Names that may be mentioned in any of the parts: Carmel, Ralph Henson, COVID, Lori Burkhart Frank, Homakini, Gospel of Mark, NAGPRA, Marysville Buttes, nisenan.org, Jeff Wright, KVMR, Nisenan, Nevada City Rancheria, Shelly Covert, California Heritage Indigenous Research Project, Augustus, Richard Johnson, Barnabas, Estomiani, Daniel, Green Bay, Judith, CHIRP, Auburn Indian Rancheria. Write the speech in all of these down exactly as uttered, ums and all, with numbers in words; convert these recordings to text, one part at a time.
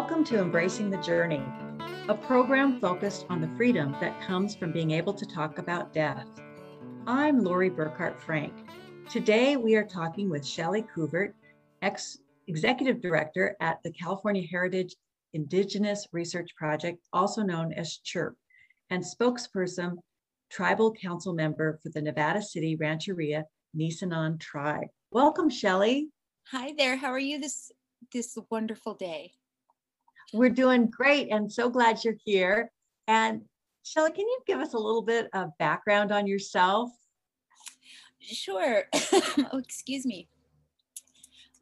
Welcome to Embracing the Journey, a program focused on the freedom that comes from being able to talk about death. I'm Lori Burkhart Frank. Today we are talking with Shelly Covert, ex-executive director at the California Heritage Indigenous Research Project, also known as CHIRP, and spokesperson, tribal council member for the Nevada City Rancheria Nisenan tribe. Welcome, Shelly. Hi there. How are you this this wonderful day? We're doing great and so glad you're here. And Shelly, can you give us a little bit of background on yourself? Sure. Oh, excuse me.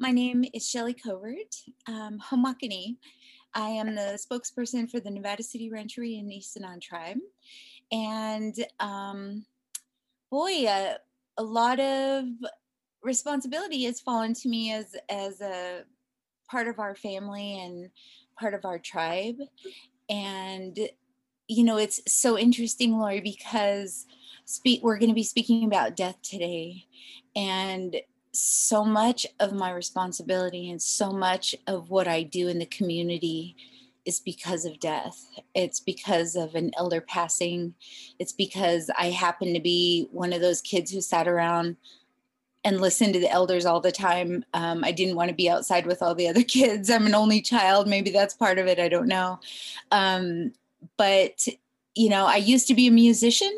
My name is Shelly Covert, um, Homakini. I am the spokesperson for the Nevada City Rancheria and Nisenan tribe. And um, boy, uh, a lot of responsibility has fallen to me as, as a part of our family and part of our tribe. And, you know, it's so interesting, Lori, because speak, we're going to be speaking about death today. And so much of my responsibility and so much of what I do in the community is because of death. It's because of an elder passing. It's because I happen to be one of those kids who sat around and listened to the elders all the time. Um, I didn't want to be outside with all the other kids. I'm an only child. Maybe that's part of it. I don't know. Um, but, you know, I used to be a musician.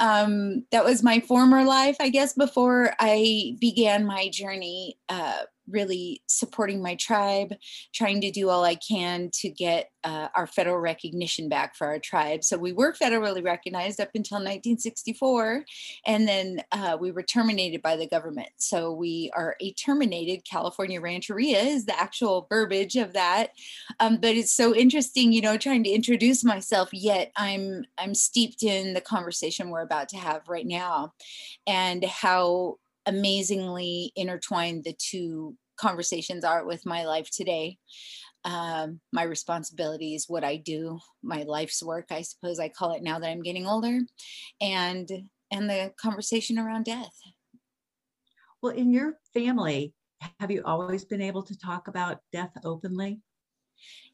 Um, that was my former life, I guess, before I began my journey, uh, really supporting my tribe, trying to do all I can to get uh, our federal recognition back for our tribe. So we were federally recognized up until nineteen sixty-four, and then uh, we were terminated by the government. So we are a terminated California Rancheria is the actual verbiage of that. Um, but it's so interesting, you know, trying to introduce myself, yet I'm, I'm steeped in the conversation we're about to have right now and how amazingly intertwined the two conversations are with my life today. Um, my responsibilities, what I do, my life's work, I suppose I call it now that I'm getting older, and, and the conversation around death. Well, in your family, have you always been able to talk about death openly?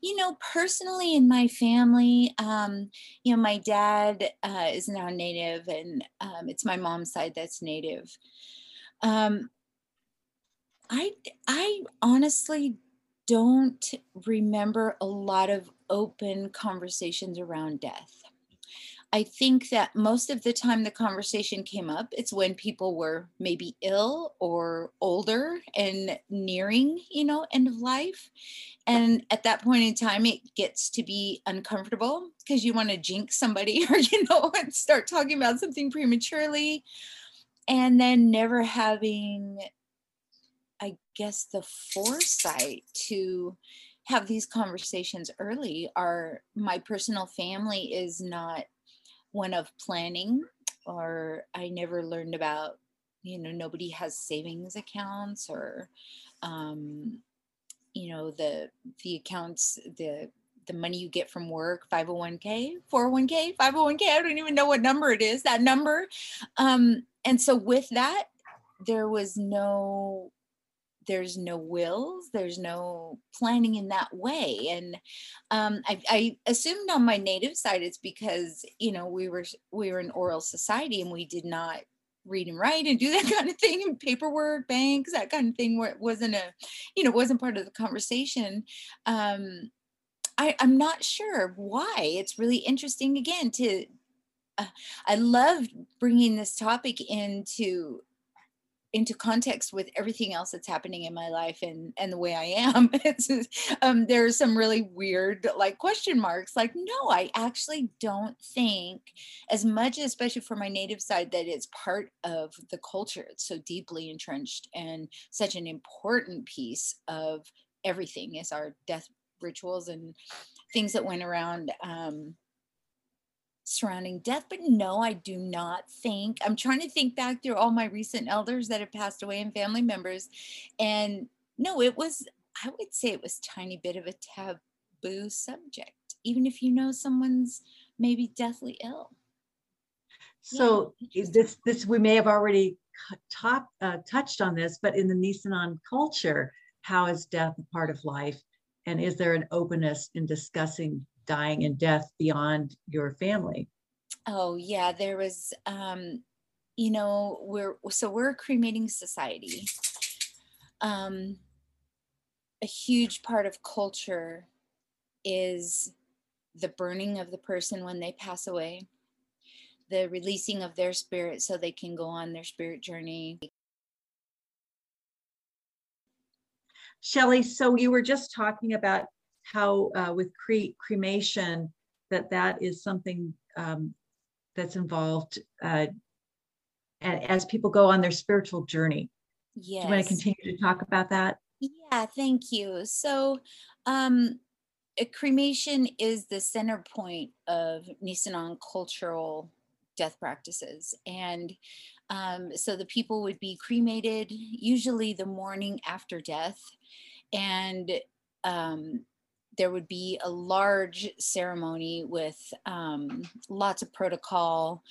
You know, personally in my family, um, you know, my dad uh, is now Native, and um, it's my mom's side that's Native. Um, I, I honestly don't remember a lot of open conversations around death. I think that most of the time the conversation came up, it's when people were maybe ill or older and nearing, you know, end of life. And at that point in time, it gets to be uncomfortable because you want to jinx somebody or, you know, and start talking about something prematurely. And then never having, I guess, the foresight to have these conversations early. Our, my personal family is not one of planning, or I never learned about, you know, nobody has savings accounts or, um, you know, the the accounts, the the money you get from work, five oh one K, four oh one K, five oh one K, I don't even know what number it is, that number. Um, And so with that, there was no, there's no wills, there's no planning in that way. And um, I, I assumed on my Native side, it's because, you know, we were, we were an oral society and we did not read and write and do that kind of thing, and paperwork, banks, that kind of thing wasn't a, you know, wasn't part of the conversation. Um, I, I'm not sure why. It's really interesting again to, Uh, I love bringing this topic into into context with everything else that's happening in my life and, and the way I am. It's, um, there are some really weird like question marks, like, no, I actually don't think as much, especially for my Native side, that it's part of the culture. It's so deeply entrenched and such an important piece of everything is our death rituals and things that went around um, surrounding death. But no, I do not think, I'm trying to think back through all my recent elders that have passed away and family members. And no, it was, I would say it was a tiny bit of a taboo subject, even if you know someone's maybe deathly ill. So yeah. this, this, we may have already top, uh, touched on this, but in the Nisenan culture, how is death a part of life? And is there an openness in discussing dying and death beyond your family? Oh, yeah, there was, um, you know, we're, so we're a cremating society. Um, a huge part of culture is the burning of the person when they pass away, the releasing of their spirit so they can go on their spirit journey. Shelly, so you were just talking about how uh, with cre cremation, that that is something um, that's involved uh, as people go on their spiritual journey. Yes. Do you want to continue to talk about that? Yeah, thank you. So um, a cremation is the center point of Nisenan cultural death practices. And um, so the people would be cremated usually the morning after death. And um, there would be a large ceremony with um, lots of protocol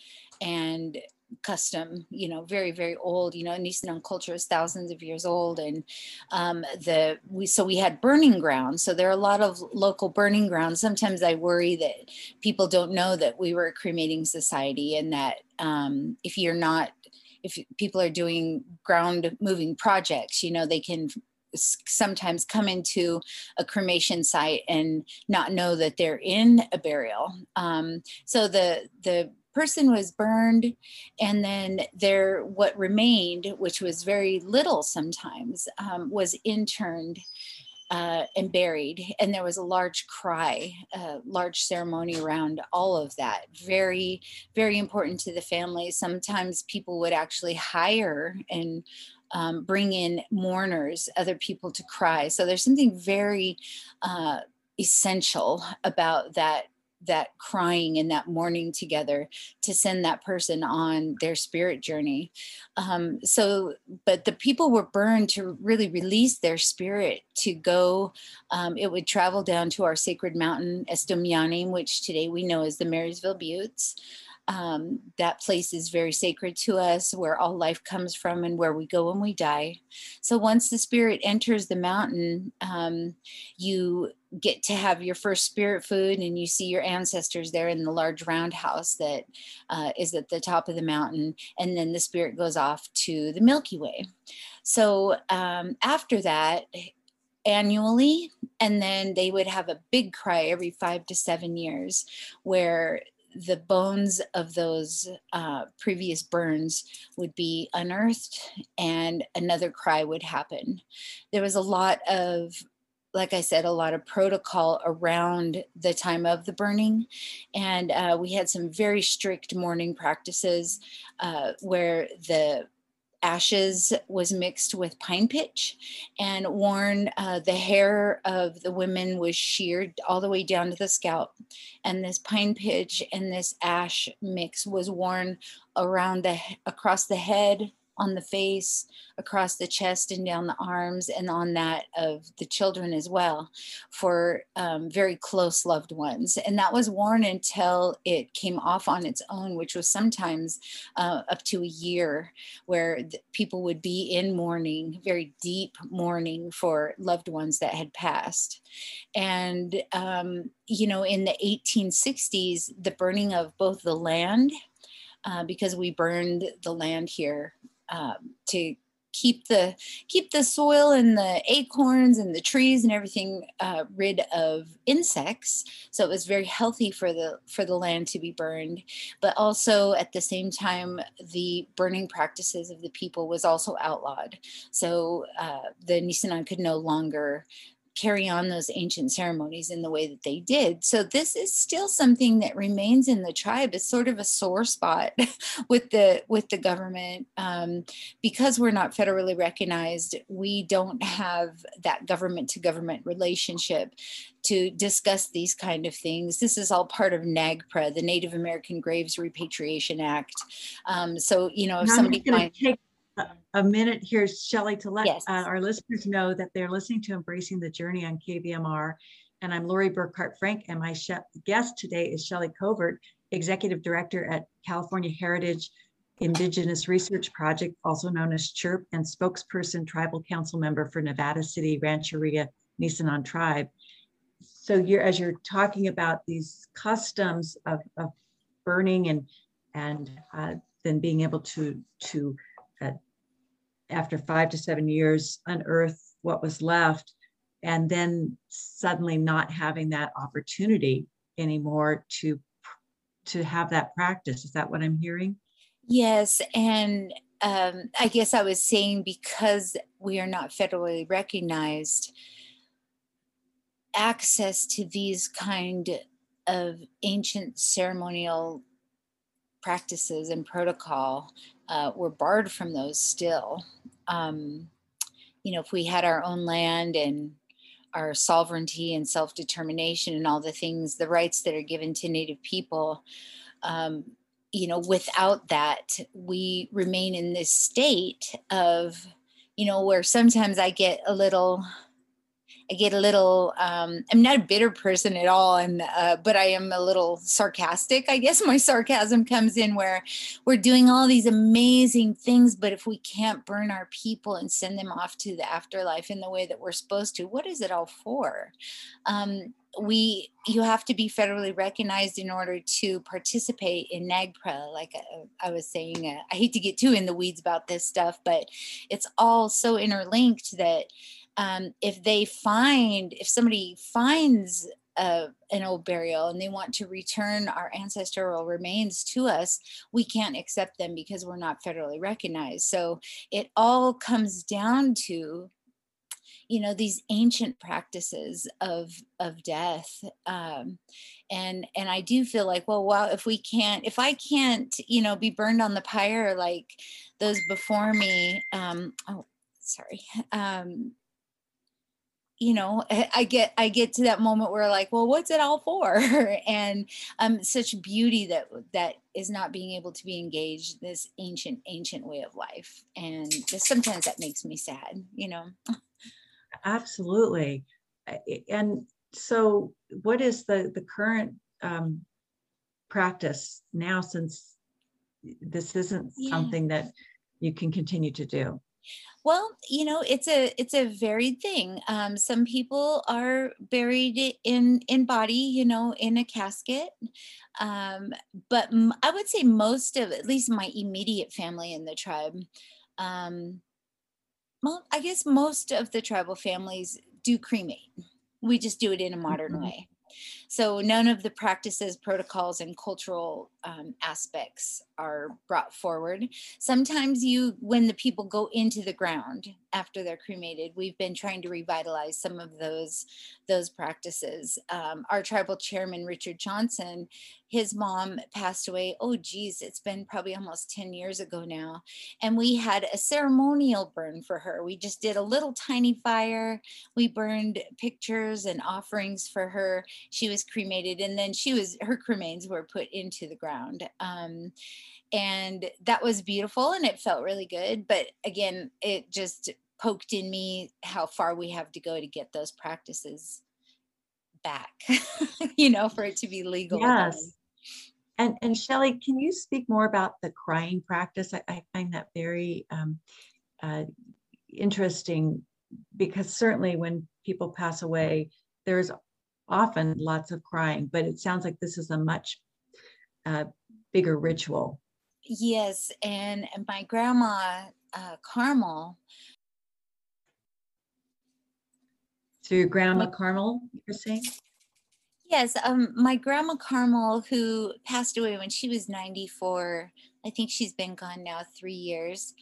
and custom, you know, very, very old, you know, Nisenan culture is thousands of years old. And um, the, we, so we had burning grounds. So there are a lot of local burning grounds. Sometimes I worry that people don't know that we were a cremating society, and that um, if you're not, if people are doing ground moving projects, you know, they can sometimes come into a cremation site and not know that they're in a burial. Um, so the, the, person was burned, and then there, what remained, which was very little sometimes, um, was interned uh, and buried. And there was a large cry, a large ceremony around all of that. Very, very important to the family. Sometimes people would actually hire and um, bring in mourners, other people to cry. So there's something very uh, essential about that that crying and that mourning together to send that person on their spirit journey. Um, so, but the people were burned to really release their spirit to go, um, it would travel down to our sacred mountain, Estomiani, which today we know as the Marysville Buttes. Um, that place is very sacred to us, where all life comes from and where we go when we die. So once the spirit enters the mountain, um, you get to have your first spirit food, and you see your ancestors there in the large roundhouse that uh, is at the top of the mountain. And then the spirit goes off to the Milky Way. So um, after that, annually, and then they would have a big cry every five to seven years where the bones of those uh, previous burns would be unearthed, and another cry would happen. There was a lot of, like I said, a lot of protocol around the time of the burning. And uh, we had some very strict mourning practices uh, where the ashes was mixed with pine pitch and worn. Uh, the hair of the women was sheared all the way down to the scalp, and this pine pitch and this ash mix was worn around the across the head, on the face, across the chest, and down the arms, and on that of the children as well, for um, very close loved ones. And that was worn until it came off on its own, which was sometimes uh, up to a year, where people would be in mourning, very deep mourning for loved ones that had passed. And, um, you know, in the eighteen sixties, the burning of both the land, uh, because we burned the land here, Um, to keep the keep the soil and the acorns and the trees and everything uh, rid of insects. So it was very healthy for the for the land to be burned. But also at the same time, the burning practices of the people was also outlawed. So uh, the Nisenan could no longer carry on those ancient ceremonies in the way that they did. So this is still something that remains in the tribe. It's sort of a sore spot with the with the government. Um, because we're not federally recognized, we don't have that government to government relationship to discuss these kind of things. This is all part of NAGPRA, the Native American Graves Repatriation Act. Um, so, you know, if I'm somebody finds... A minute here, Shelly, to let yes. uh, our listeners know that they're listening to Embracing the Journey on K V M R. And I'm Lori Burkhart Frank, and my guest today is Shelly Covert, Executive Director at California Heritage Indigenous Research Project, also known as CHIRP, and spokesperson, Tribal Council member for Nevada City Rancheria Nisenan tribe. So you're, as you're talking about these customs of, of burning and and uh, then being able to, to uh, after five to seven years, unearth what was left, and then suddenly not having that opportunity anymore to to have that practice. Is that what I'm hearing? Yes, and um, I guess I was saying, because we are not federally recognized, access to these kind of ancient ceremonial practices and protocol, uh, were barred from those still. Um, you know, if we had our own land and our sovereignty and self-determination and all the things, the rights that are given to Native people, um, you know, without that, we remain in this state of, you know, where sometimes I get a little, I get a little, um, I'm not a bitter person at all, and uh, but I am a little sarcastic. I guess my sarcasm comes in where we're doing all these amazing things, but if we can't burn our people and send them off to the afterlife in the way that we're supposed to, what is it all for? Um, we, you have to be federally recognized in order to participate in NAGPRA. Like I, I was saying, uh, I hate to get too in the weeds about this stuff, but it's all so interlinked that Um, if they find, if somebody finds uh, an old burial and they want to return our ancestral remains to us, we can't accept them because we're not federally recognized. So it all comes down to, you know, these ancient practices of of death, um, and and I do feel like, well, wow, if we can't, if I can't, you know, be burned on the pyre like those before me, um, oh, sorry. Um, you know, I get, I get to that moment where like, well, what's it all for? And um, such beauty that, that is not being able to be engaged in this ancient, ancient way of life. And just sometimes that makes me sad, you know? Absolutely. And so what is the, the current um, practice now, since this isn't yeah. something that you can continue to do? Well, you know, it's a it's a varied thing. Um, some people are buried in in body, you know, in a casket. Um, but m- I would say most of, at least my immediate family in the tribe, um, well, I guess most of the tribal families do cremate. We just do it in a modern mm-hmm. way. So none of the practices, protocols, and cultural um, aspects are brought forward. Sometimes you, when the people go into the ground after they're cremated, we've been trying to revitalize some of those, those practices. Um, our tribal chairman, Richard Johnson, his mom passed away, oh geez, it's been probably almost ten years ago now. And we had a ceremonial burn for her. We just did a little tiny fire. We burned pictures and offerings for her. She was cremated, and then she was, her cremains were put into the ground. Um, and that was beautiful, and it felt really good. But again, it just poked in me how far we have to go to get those practices back, you know, for it to be legal. Yes. And, and Shelly, can you speak more about the crying practice? I, I find that very um, uh, interesting, because certainly when people pass away, there's often lots of crying, but it sounds like this is a much uh, bigger ritual. Yes, and my grandma, uh, Carmel. So your grandma Carmel, you're saying? Yes, um, my grandma Carmel, who passed away when she was ninety-four, I think she's been gone now three years.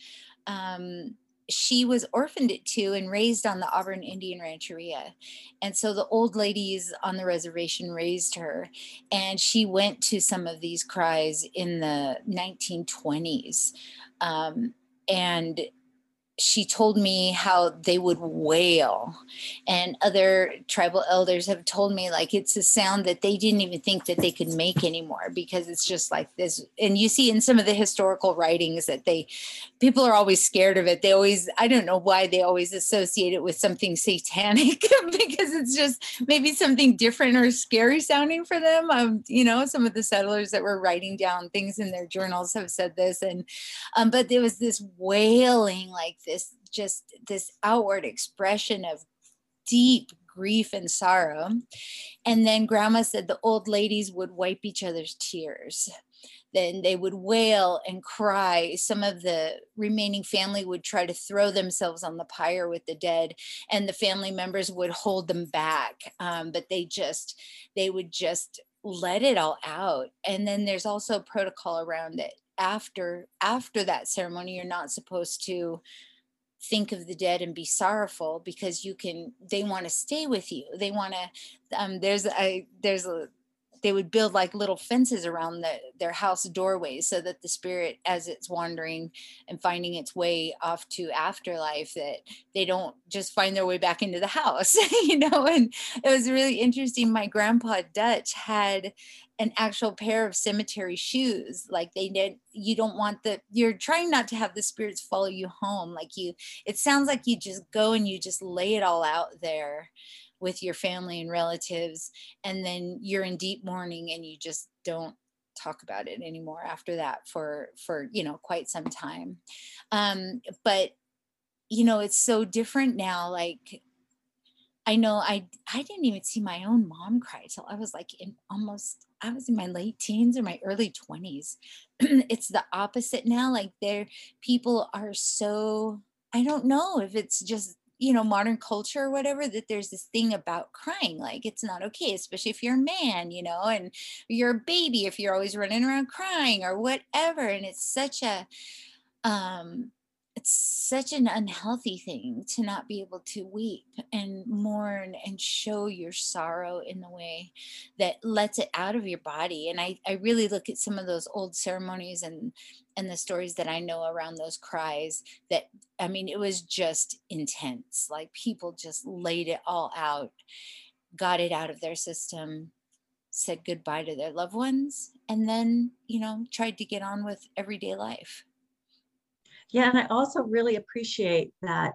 Um, she was orphaned at two and raised on the Auburn Indian Rancheria. And so the old ladies on the reservation raised her, and she went to some of these cries in the nineteen twenties. Um, and she told me how they would wail, and other tribal elders have told me like it's a sound that they didn't even think that they could make anymore, because it's just like this. And you see in some of the historical writings that they, people are always scared of it. They always, I don't know why they always associate it with something satanic because it's just maybe something different or scary sounding for them. Um, you know, some of the settlers that were writing down things in their journals have said this, and um, but there was this wailing, like this, just this outward expression of deep grief and sorrow. And then Grandma said the old ladies would wipe each other's tears. Then they would wail and cry. Some of the remaining family would try to throw themselves on the pyre with the dead, and the family members would hold them back. Um, but they just, they would just let it all out. And then there's also a protocol around it. After, after that ceremony, you're not supposed to think of the dead and be sorrowful, because you can, they want to stay with you. They want to, um, there's a, there's a, they would build like little fences around the, their house doorways, so that the spirit, as it's wandering and finding its way off to afterlife, that they don't just find their way back into the house, you know? And it was really interesting. My grandpa Dutch had an actual pair of cemetery shoes. Like they did, you don't want the, you're trying not to have the spirits follow you home. Like you, it sounds like you just go and you just lay it all out there with your family and relatives, and then you're in deep mourning and you just don't talk about it anymore after that for, for, you know, quite some time. Um, but, you know, it's so different now. Like, I know I, I didn't even see my own mom cry till I was like in almost, I was in my late teens or my early twenties. It's the opposite now. Like there, people are so, I don't know if it's just, you know, modern culture or whatever, that there's this thing about crying, like it's not okay, especially if you're a man, you know, and you're a baby, if you're always running around crying or whatever. And it's such a, um, it's such an unhealthy thing to not be able to weep and mourn and show your sorrow in the way that lets it out of your body. And I, I really look at some of those old ceremonies and, and the stories that I know around those cries that, I mean, it was just intense. Like people just laid it all out, got it out of their system, said goodbye to their loved ones, and then, you know, tried to get on with everyday life. Yeah, and I also really appreciate that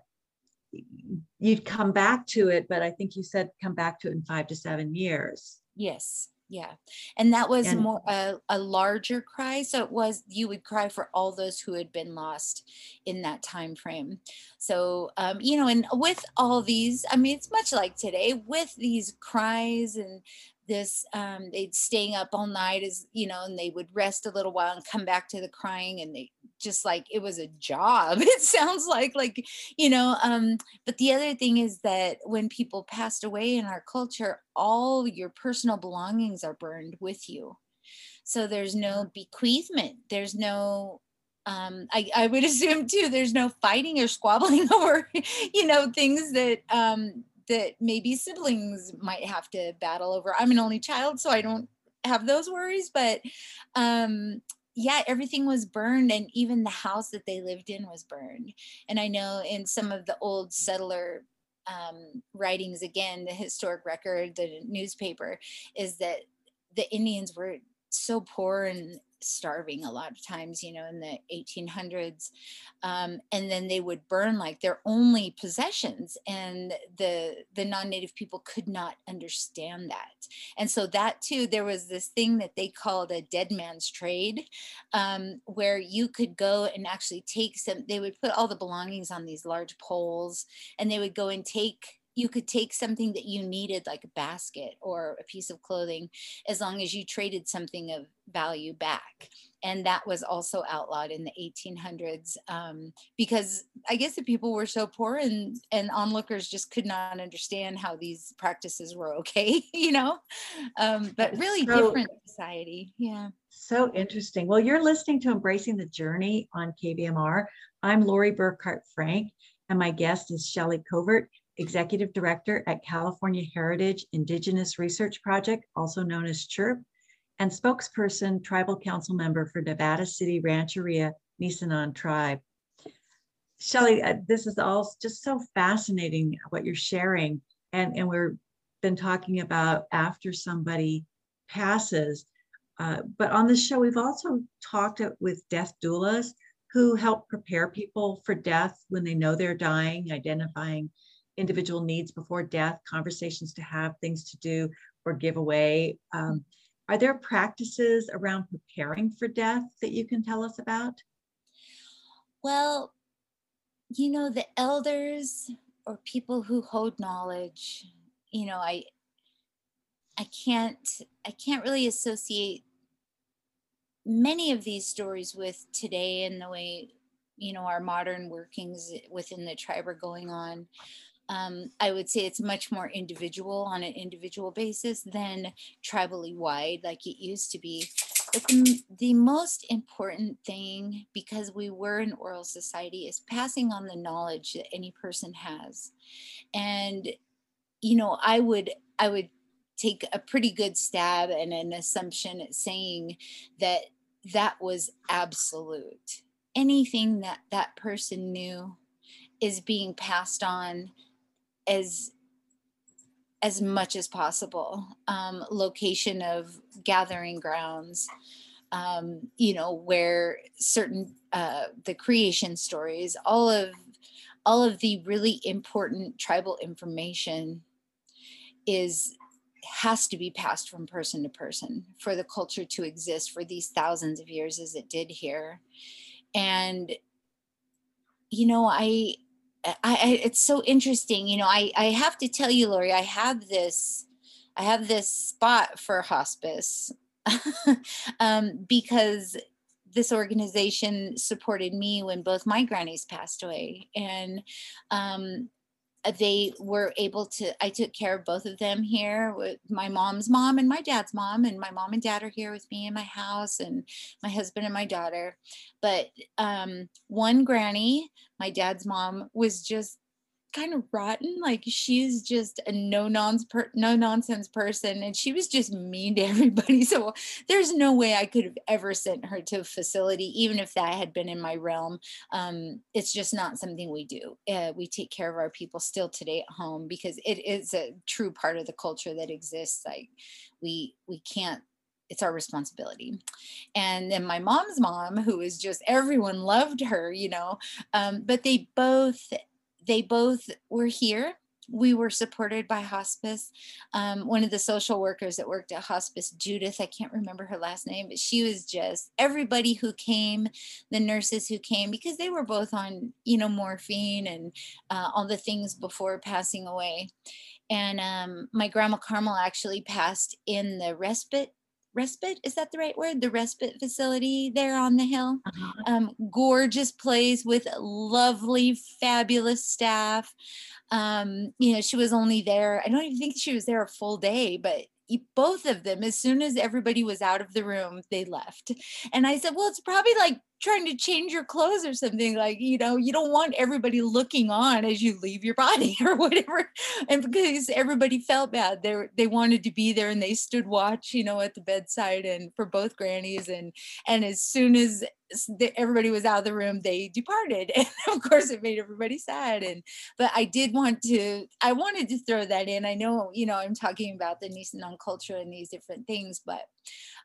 you'd come back to it, but I think you said come back to it in five to seven years. Yes, yeah. And that was and, more a, a larger cry. So it was, you would cry for all those who had been lost in that time frame. So, um, you know, and with all these, I mean, it's much like today with these cries and this, um, they'd staying up all night as, you know, and they would rest a little while and come back to the crying, and they just like, it was a job. It sounds like, like, you know, um, but the other thing is that when people passed away in our culture, all your personal belongings are burned with you. So there's no bequeathment. There's no, um, I, I would assume too, there's no fighting or squabbling over, you know, things that, um, that maybe siblings might have to battle over. I'm an only child, so I don't have those worries, but um, yeah, everything was burned, and even the house that they lived in was burned. And I know in some of the old settler um, writings, again, the historic record, the newspaper, is that the Indians were so poor and starving a lot of times, you know, in the eighteen hundreds. Um, and then they would burn like their only possessions, and the, the non-native people could not understand that. And so that too, there was this thing that they called a dead man's trade, um, where you could go and actually take some, they would put all the belongings on these large poles, and they would go and take, you could take something that you needed, like a basket or a piece of clothing, as long as you traded something of value back. And that was also outlawed in the eighteen hundreds, um, because I guess the people were so poor, and, and onlookers just could not understand how these practices were okay, you know, um, but really so, different society. Yeah. So interesting. Well, you're listening to Embracing the Journey on K B M R. I'm Lori Burkhart Frank, and my guest is Shelly Covert, Executive Director at California Heritage Indigenous Research Project, also known as CHIRP, and spokesperson, Tribal Council Member for Nevada City Rancheria, Nisenan Tribe. Shelly, uh, this is all just so fascinating what you're sharing. And, and we've been talking about after somebody passes, uh, but on this show, we've also talked with death doulas who help prepare people for death when they know they're dying, identifying individual needs before death, conversations to have, things to do or give away. Um, are there practices around preparing for death that you can tell us about? Well, you know, the elders or people who hold knowledge, you know, I, I can't, I can't really associate many of these stories with today and the way, you know, our modern workings within the tribe are going on. Um, I would say it's much more individual, on an individual basis, than tribally wide like it used to be. But the, the most important thing, because we were an oral society, is passing on the knowledge that any person has. And, you know, I would, I would take a pretty good stab and an assumption at saying that that was absolute. Anything that that person knew is being passed on as as much as possible. Um, location of gathering grounds, um, you know, where certain uh, the creation stories, all of all of the really important tribal information is has to be passed from person to person for the culture to exist for these thousands of years as it did here. And, you know, I, I, I, it's so interesting, you know, I, I have to tell you, Lori, I have this, I have this spot for hospice um, because this organization supported me when both my grannies passed away, and um, they were able to, I took care of both of them here with my mom's mom and my dad's mom, and my mom and dad are here with me in my house, and my husband and my daughter. But um, one granny, my dad's mom, was just kind of rotten. Like, she's just a no nonsense person, and she was just mean to everybody. So there's no way I could have ever sent her to a facility, even if that had been in my realm. Um, it's just not something we do. Uh, we take care of our people still today at home, because it is a true part of the culture that exists. Like, we we can't. It's our responsibility. And then my mom's mom, who is just, everyone loved her, you know. Um, but they both. They both were here. We were supported by hospice. Um, one of the social workers that worked at hospice, Judith, I can't remember her last name, but she was just, everybody who came, the nurses who came, because they were both on, you know, morphine and uh, all the things before passing away. And um, my grandma Carmel actually passed in the respite Respite, is that the right word? The respite facility there on the hill. Um, gorgeous place with lovely, fabulous staff. Um, you know, she was only there, I don't even think she was there a full day, but both of them, as soon as everybody was out of the room, they left. And I said, well, it's probably like trying to change your clothes or something. Like, you know, you don't want everybody looking on as you leave your body or whatever. And because everybody felt bad, they were, they wanted to be there, and they stood watch, you know, at the bedside, and for both grannies. And, and as soon as everybody was out of the room, they departed. And of course it made everybody sad. And, but I did want to, I wanted to throw that in. I know, you know, I'm talking about the Nisenan culture and these different things, but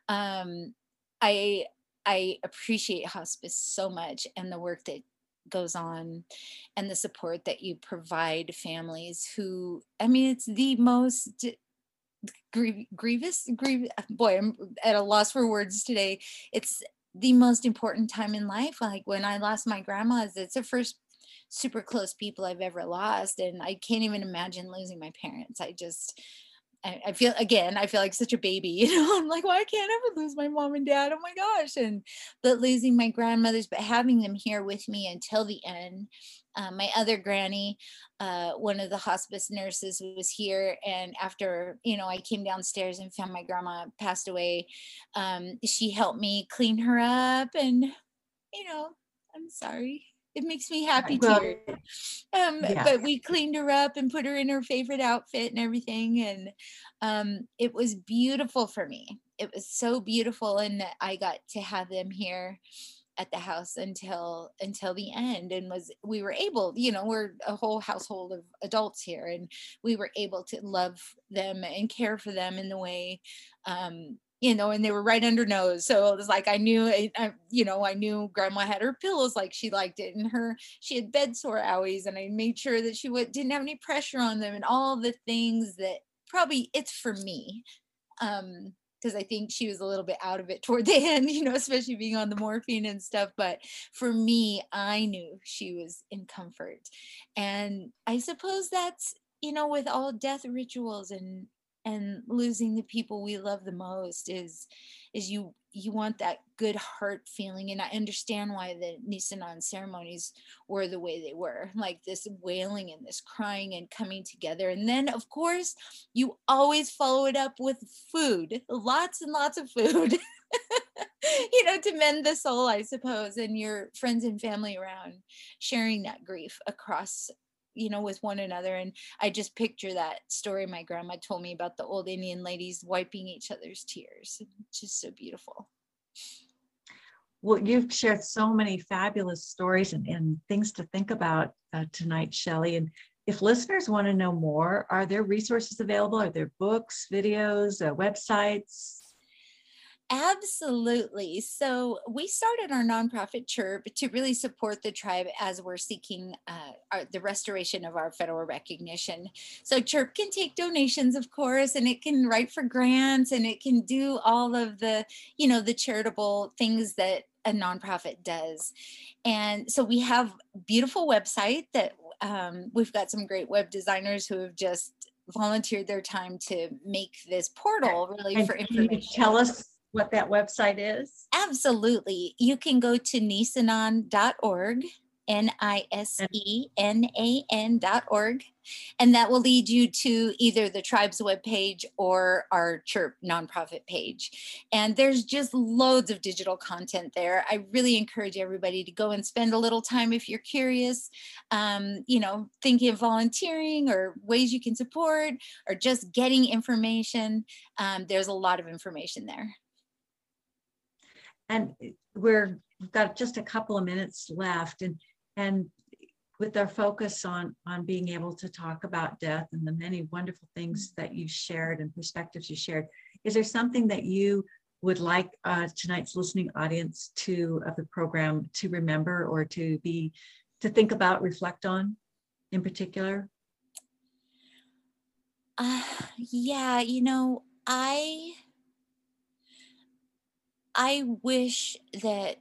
um, I, I appreciate hospice so much, and the work that goes on, and the support that you provide families who, I mean, it's the most grie- grievous, grievous, boy, I'm at a loss for words today. It's the most important time in life. Like, when I lost my grandma's, it's the first super close people I've ever lost. And I can't even imagine losing my parents. I just, I feel, again, I feel like such a baby, you know, I'm like, well, I can't ever lose my mom and dad. Oh my gosh. And, but losing my grandmothers, but having them here with me until the end. Uh, my other granny, uh, one of the hospice nurses, was here. And after, you know, I came downstairs and found my grandma passed away. Um, she helped me clean her up, and, you know, I'm sorry. It makes me happy too. Um, yeah. But we cleaned her up and put her in her favorite outfit and everything. And um, it was beautiful for me. It was so beautiful. And I got to have them here at the house until until the end. And was we were able, you know, we're a whole household of adults here. And we were able to love them and care for them in the way, um, you know, and they were right under nose. So it was like, I knew, I, I, you know, I knew grandma had her pillows, like she liked it, and her, she had bed sore owies, and I made sure that she would, didn't have any pressure on them, and all the things that probably it's for me. Um, Cause I think she was a little bit out of it toward the end, you know, especially being on the morphine and stuff. But for me, I knew she was in comfort. And I suppose that's, you know, with all death rituals and and losing the people we love the most, is is you you want that good heart feeling. And I understand why the Nisenan ceremonies were the way they were, like this wailing and this crying and coming together. And then of course you always follow it up with food, lots and lots of food, you know, to mend the soul, I suppose, and your friends and family around, sharing that grief across, you know, with one another. And I just picture that story my grandma told me about the old Indian ladies wiping each other's tears. It's just so beautiful. Well, you've shared so many fabulous stories and, and things to think about uh, tonight, Shelly. And if listeners want to know more, are there resources available? Are there books, videos, uh, websites? Absolutely. So we started our nonprofit CHIRP to really support the tribe as we're seeking uh, our, the restoration of our federal recognition. So CHIRP can take donations, of course, and it can write for grants, and it can do all of the, you know, the charitable things that a nonprofit does. And so we have a beautiful website that um, we've got some great web designers who have just volunteered their time to make this portal really and for information. Can you tell us what that website is? Absolutely. You can go to nisenan dot org, N I S E N A N dot org, and that will lead you to either the tribe's webpage or our CHIRP nonprofit page. And there's just loads of digital content there. I really encourage everybody to go and spend a little time if you're curious, um, you know, thinking of volunteering or ways you can support or just getting information. Um, there's a lot of information there. And we're, we've got just a couple of minutes left, and and with our focus on on being able to talk about death and the many wonderful things that you shared and perspectives you shared, is there something that you would like uh, tonight's listening audience to of the program to remember or to be to think about, reflect on, in particular? Uh, yeah, you know, I. I wish that,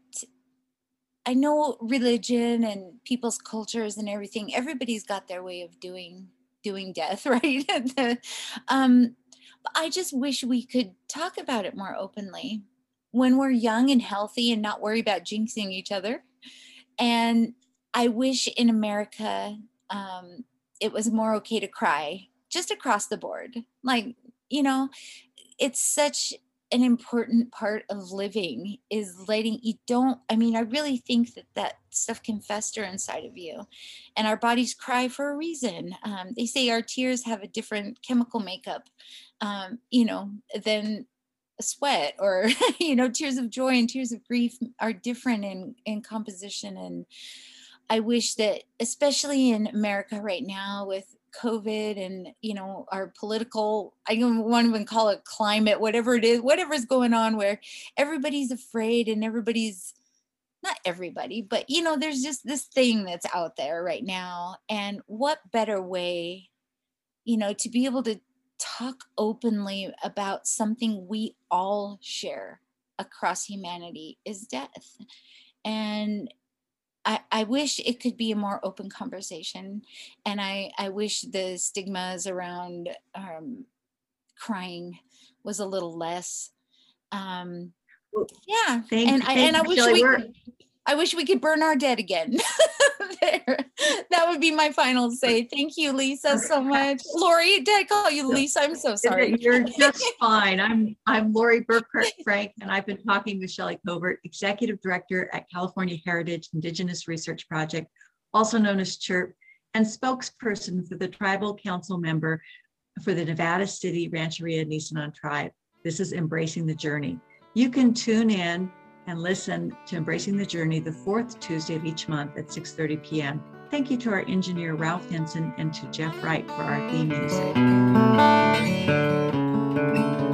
I know religion and people's cultures and everything, everybody's got their way of doing doing death, right? the, um, but I just wish we could talk about it more openly when we're young and healthy and not worry about jinxing each other. And I wish in America, um, it was more okay to cry, just across the board. Like, you know, it's such an important part of living is letting you don't, I mean, I really think that that stuff can fester inside of you, and our bodies cry for a reason. Um, they say our tears have a different chemical makeup, um, you know, than sweat or, you know, tears of joy and tears of grief are different in, in composition. And I wish that, especially in America right now with COVID and, you know, our political, I don't want to even call it climate, whatever it is, whatever's going on where everybody's afraid and everybody's, not everybody, but, you know, there's just this thing that's out there right now. And what better way, you know, to be able to talk openly about something we all share across humanity is death. And I, I wish it could be a more open conversation, and I, I wish the stigmas around um, crying was a little less. Um, yeah, thanks, and I and I wish we work. I wish we could burn our dead again. There. That would be my final say. Thank you, Lisa, so much. Lori, did I call you Lisa? I'm so sorry. You're just fine. I'm I'm Lori Burkhart Frank, and I've been talking with Shelly Covert, Executive Director at California Heritage Indigenous Research Project, also known as CHIRP, and spokesperson for the Tribal Council member for the Nevada City Rancheria Nisenan Tribe. This is Embracing the Journey. You can tune in and listen to Embracing the Journey the fourth Tuesday of each month at six thirty p m Thank you to our engineer, Ralph Henson, and to Jeff Wright for our theme music.